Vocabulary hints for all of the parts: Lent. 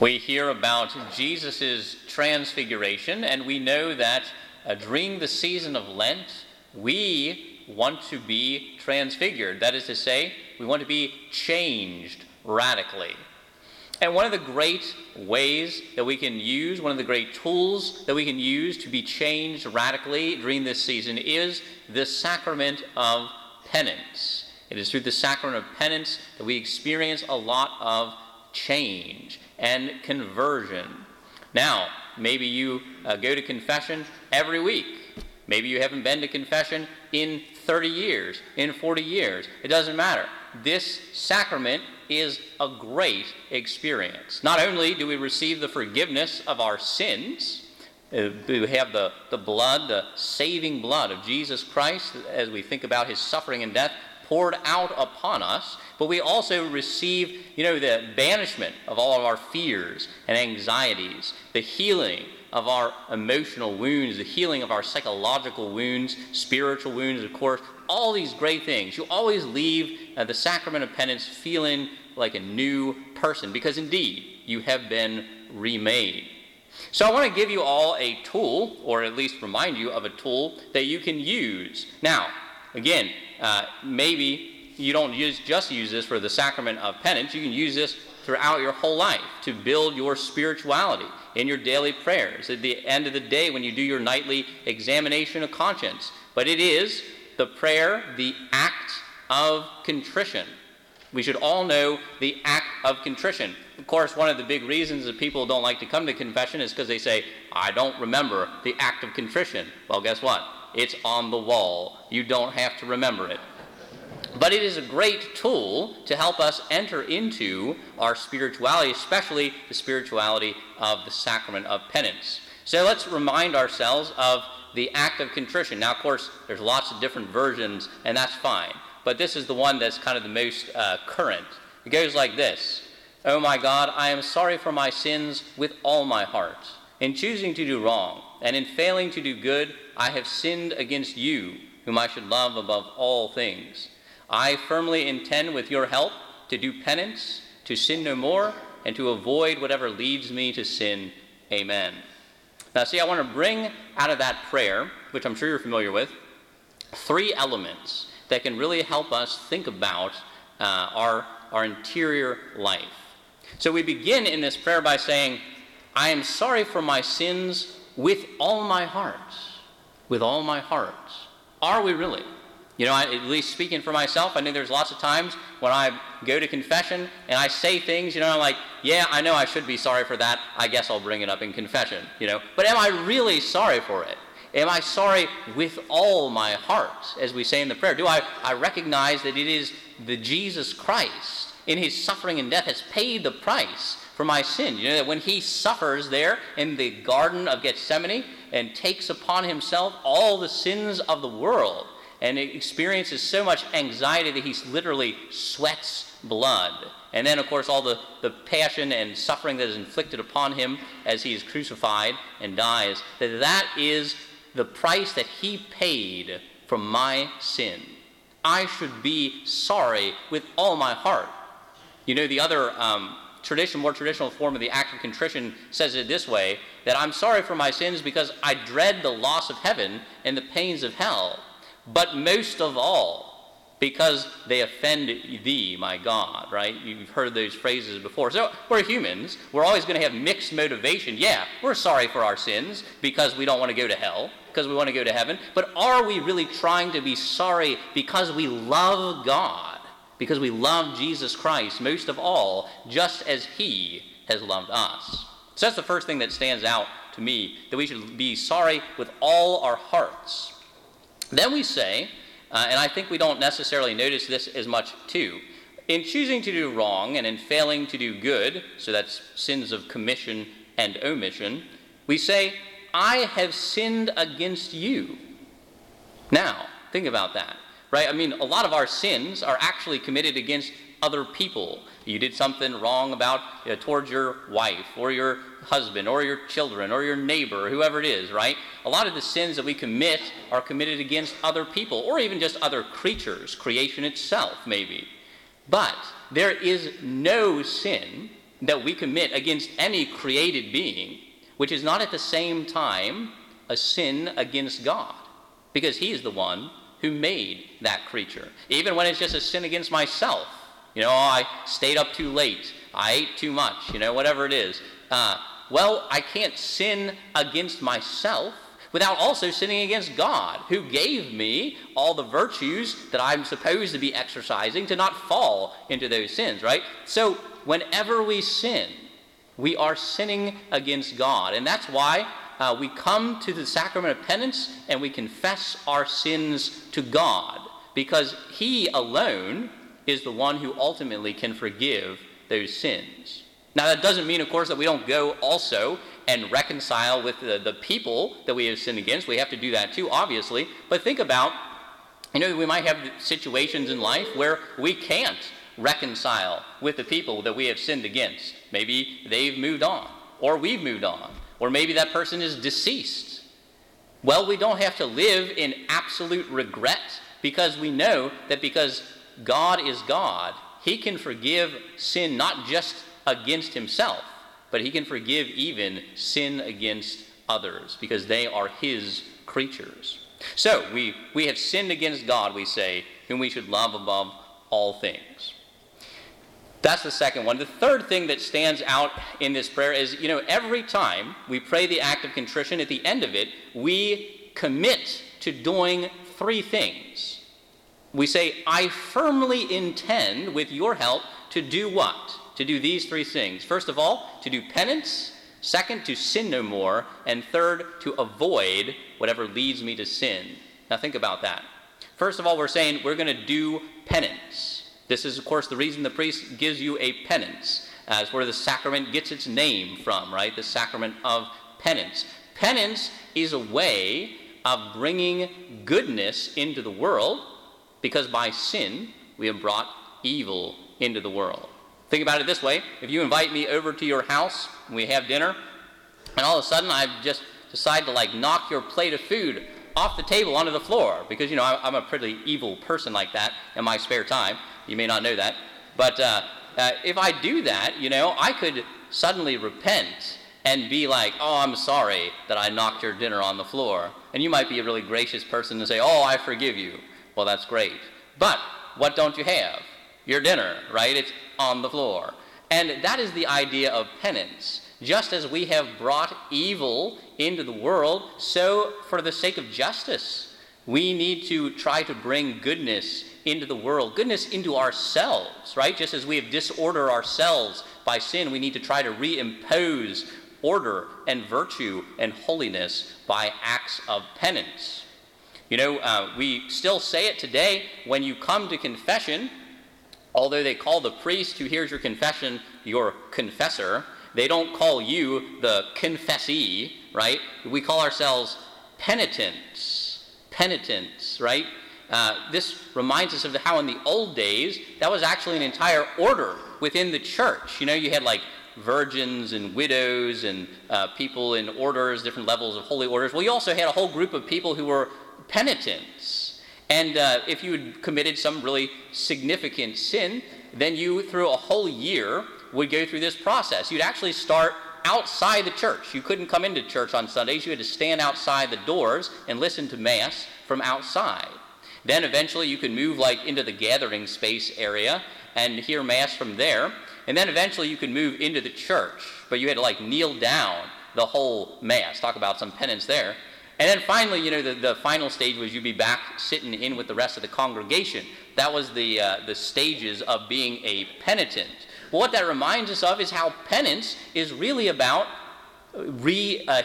We hear about Jesus' transfiguration, and we know that during the season of Lent, we want to be transfigured. That is to say, we want to be changed radically. And one of the great ways that we can use, one of the great tools that we can use to be changed radically during this season is the sacrament of penance. It is through the sacrament of penance that we experience a lot of change and conversion. Now, maybe you go to confession every week. Maybe you haven't been to confession in 30 years, in 40 years. It doesn't matter. This sacrament is a great experience. Not only do we receive the forgiveness of our sins, we have the blood, the saving blood of Jesus Christ, as we think about his suffering and death, poured out upon us, but we also receive, the banishment of all of our fears and anxieties, the healing of our emotional wounds, the healing of our psychological wounds, spiritual wounds, of course, all these great things. You always leave the sacrament of penance feeling like a new person, because indeed, you have been remade. So I want to give you all a tool, or at least remind you of a tool that you can use. Now, again, maybe you don't just use this for the sacrament of penance. You can use this throughout your whole life to build your spirituality in your daily prayers, at the end of the day when you do your nightly examination of conscience. But it is the prayer, the act of contrition. We should all know the act of contrition. Of course, one of the big reasons that people don't like to come to confession is because they say, I don't remember the act of contrition. Well, guess what? It's on the wall. You don't have to remember it. But it is a great tool to help us enter into our spirituality, especially the spirituality of the sacrament of penance. So let's remind ourselves of the act of contrition. Now, of course, there's lots of different versions, and that's fine. But this is the one that's kind of the most current. It goes like this. Oh my God, I am sorry for my sins with all my heart. In choosing to do wrong and in failing to do good, I have sinned against you, whom I should love above all things. I firmly intend with your help to do penance, to sin no more, and to avoid whatever leads me to sin. Amen. Now, see, I want to bring out of that prayer, which I'm sure you're familiar with, three elements that can really help us think about our interior life. So we begin in this prayer by saying, I am sorry for my sins with all my heart. With all my heart. Are we really? At least speaking for myself, I know there's lots of times when I go to confession and I say things, I'm like, yeah, I know I should be sorry for that. I guess I'll bring it up in confession, But am I really sorry for it? Am I sorry with all my heart, as we say in the prayer? Do I recognize that it is the Jesus Christ in his suffering and death has paid the price for my sin? That when he suffers there in the Garden of Gethsemane and takes upon himself all the sins of the world, and experiences so much anxiety that he literally sweats blood. And then, of course, all the passion and suffering that is inflicted upon him as he is crucified and dies, that is the price that he paid for my sin. I should be sorry with all my heart. The other more traditional form of the act of contrition says it this way, that I'm sorry for my sins because I dread the loss of heaven and the pains of hell. But most of all, because they offend thee, my God, right? You've heard those phrases before. So we're humans. We're always going to have mixed motivation. Yeah, we're sorry for our sins because we don't want to go to hell, because we want to go to heaven. But are we really trying to be sorry because we love God, because we love Jesus Christ most of all, just as he has loved us? So that's the first thing that stands out to me, that we should be sorry with all our hearts. Then we say, and I think we don't necessarily notice this as much too, in choosing to do wrong and in failing to do good, so that's sins of commission and omission, we say, I have sinned against you. Now, think about that, right? I mean, a lot of our sins are actually committed against other people. You did something wrong towards your wife or your husband or your children or your neighbor, or whoever it is, right? A lot of the sins that we commit are committed against other people or even just other creatures, creation itself maybe. But there is no sin that we commit against any created being, which is not at the same time a sin against God, because he is the one who made that creature. Even when it's just a sin against myself, I stayed up too late, I ate too much, whatever it is. I can't sin against myself without also sinning against God, who gave me all the virtues that I'm supposed to be exercising to not fall into those sins, right? So whenever we sin, we are sinning against God. And that's why we come to the sacrament of penance and we confess our sins to God, because he alone is the one who ultimately can forgive those sins. Now, that doesn't mean, of course, that we don't go also and reconcile with the people that we have sinned against. We have to do that too, obviously. But think about, we might have situations in life where we can't reconcile with the people that we have sinned against. Maybe they've moved on, or we've moved on, or maybe that person is deceased. Well, we don't have to live in absolute regret, because we know that because God is God, he can forgive sin not just against himself, but he can forgive even sin against others, because they are his creatures. So we have sinned against God, we say, whom we should love above all things. That's the second one. The third thing that stands out in this prayer is, every time we pray the act of contrition, at the end of it, we commit to doing three things. We say, I firmly intend, with your help, to do what? To do these three things. First of all, to do penance. Second, to sin no more. And third, to avoid whatever leads me to sin. Now think about that. First of all, we're saying we're going to do penance. This is, of course, the reason the priest gives you a penance, as where the sacrament gets its name from, right? The sacrament of penance. Penance is a way of bringing goodness into the world, because by sin, we have brought evil into the world. Think about it this way. If you invite me over to your house and we have dinner, and all of a sudden I just decide to knock your plate of food off the table onto the floor, because I'm a pretty evil person like that in my spare time. You may not know that. But if I do that, I could suddenly repent and be like, oh, I'm sorry that I knocked your dinner on the floor. And you might be a really gracious person and say, oh, I forgive you. Well, that's great. But what don't you have? Your dinner, right? It's on the floor. And that is the idea of penance. Just as we have brought evil into the world, so for the sake of justice, we need to try to bring goodness into the world, goodness into ourselves, right? Just as we have disordered ourselves by sin, we need to try to reimpose order and virtue and holiness by acts of penance. We still say it today when you come to confession. Although they call the priest who hears your confession your confessor, they don't call you the confessee, right? We call ourselves penitents. Penitents, right? This reminds us of how in the old days, that was actually an entire order within the church. You had virgins and widows and people in orders, different levels of holy orders. Well, you also had a whole group of people who were penitents. And if you had committed some really significant sin, then you, through a whole year, would go through this process. You'd actually start outside the church. You couldn't come into church on Sundays. You had to stand outside the doors and listen to Mass from outside. Then eventually you could move into the gathering space area and hear Mass from there. And then eventually you could move into the church. But you had to kneel down the whole Mass. Talk about some penance there. And then finally, the final stage was you'd be back sitting in with the rest of the congregation. That was the stages of being a penitent. Well, what that reminds us of is how penance is really about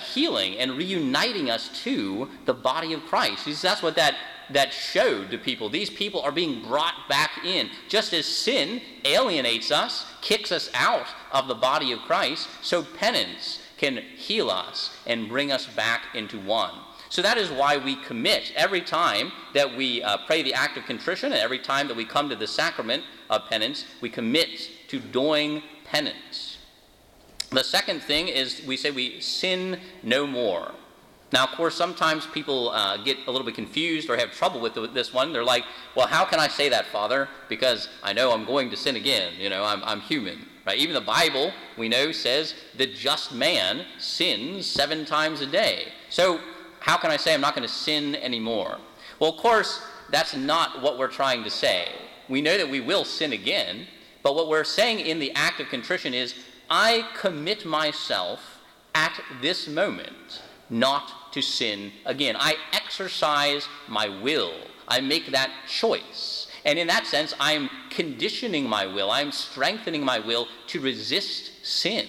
healing and reuniting us to the body of Christ. That's what that showed to people. These people are being brought back in. Just as sin alienates us, kicks us out of the body of Christ, so penance can heal us and bring us back into one. So that is why we commit every time that we pray the act of contrition, and every time that we come to the sacrament of penance, we commit to doing penance. The second thing is we say we sin no more. Now, of course, sometimes people get a little bit confused or have trouble with this one. They're like, well, how can I say that, Father? Because I know I'm going to sin again. I'm human. Right? Even the Bible, we know, says the just man sins 7 times a day. So how can I say I'm not going to sin anymore? Well, of course, that's not what we're trying to say. We know that we will sin again, but what we're saying in the act of contrition is, I commit myself at this moment not to sin again. I exercise my will. I make that choice. And in that sense, I'm conditioning my will. I'm strengthening my will to resist sin.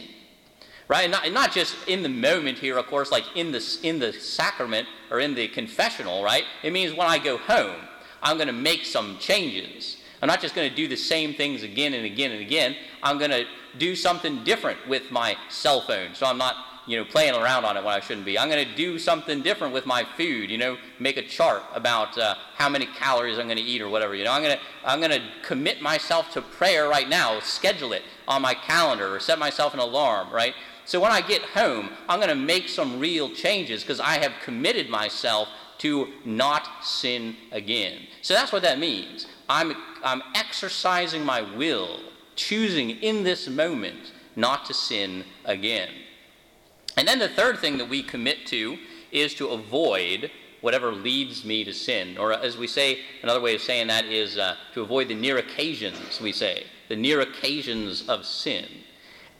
Right? And not just in the moment here, of course, like in the sacrament or in the confessional, right? It means when I go home, I'm going to make some changes. I'm not just going to do the same things again and again and again. I'm going to do something different with my cell phone, so I'm not, playing around on it when I shouldn't be. I'm going to do something different with my food, make a chart about how many calories I'm going to eat or whatever. I'm going to commit myself to prayer right now, schedule it on my calendar or set myself an alarm, right? So when I get home, I'm going to make some real changes because I have committed myself to not sin again. So that's what that means. I'm exercising my will, choosing in this moment not to sin again. And then the third thing that we commit to is to avoid whatever leads me to sin. Or as we say, another way of saying that is to avoid the near occasions, we say. The near occasions of sin.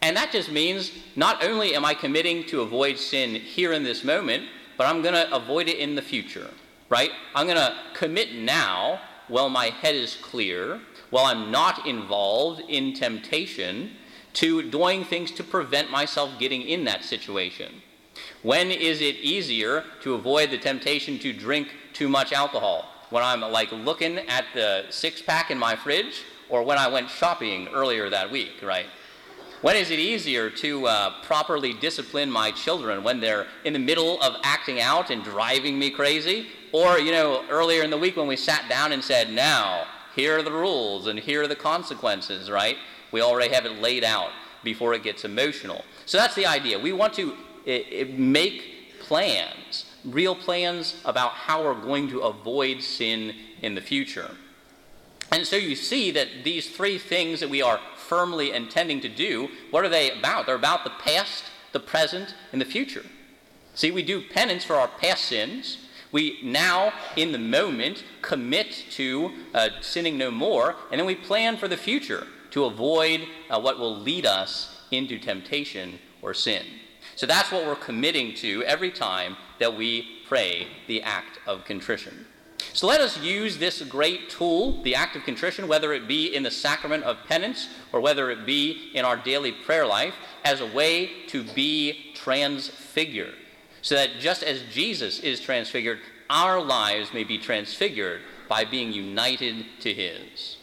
And that just means not only am I committing to avoid sin here in this moment, but I'm going to avoid it in the future, right? I'm going to commit now while my head is clear, while I'm not involved in temptation, to doing things to prevent myself getting in that situation. When is it easier to avoid the temptation to drink too much alcohol? When I'm like looking at the 6-pack in my fridge, or when I went shopping earlier that week, right? When is it easier to properly discipline my children when they're in the middle of acting out and driving me crazy? Or, earlier in the week when we sat down and said, now, here are the rules and here are the consequences, right? We already have it laid out before it gets emotional. So that's the idea. We want to make plans, real plans about how we're going to avoid sin in the future. And so you see that these 3 things that we are firmly intending to do, what are they about? They're about the past, the present, and the future. See, we do penance for our past sins. We now, in the moment, commit to sinning no more, and then we plan for the future to avoid what will lead us into temptation or sin. So that's what we're committing to every time that we pray the act of contrition. So let us use this great tool, the act of contrition, whether it be in the sacrament of penance or whether it be in our daily prayer life, as a way to be transfigured. So that just as Jesus is transfigured, our lives may be transfigured by being united to his.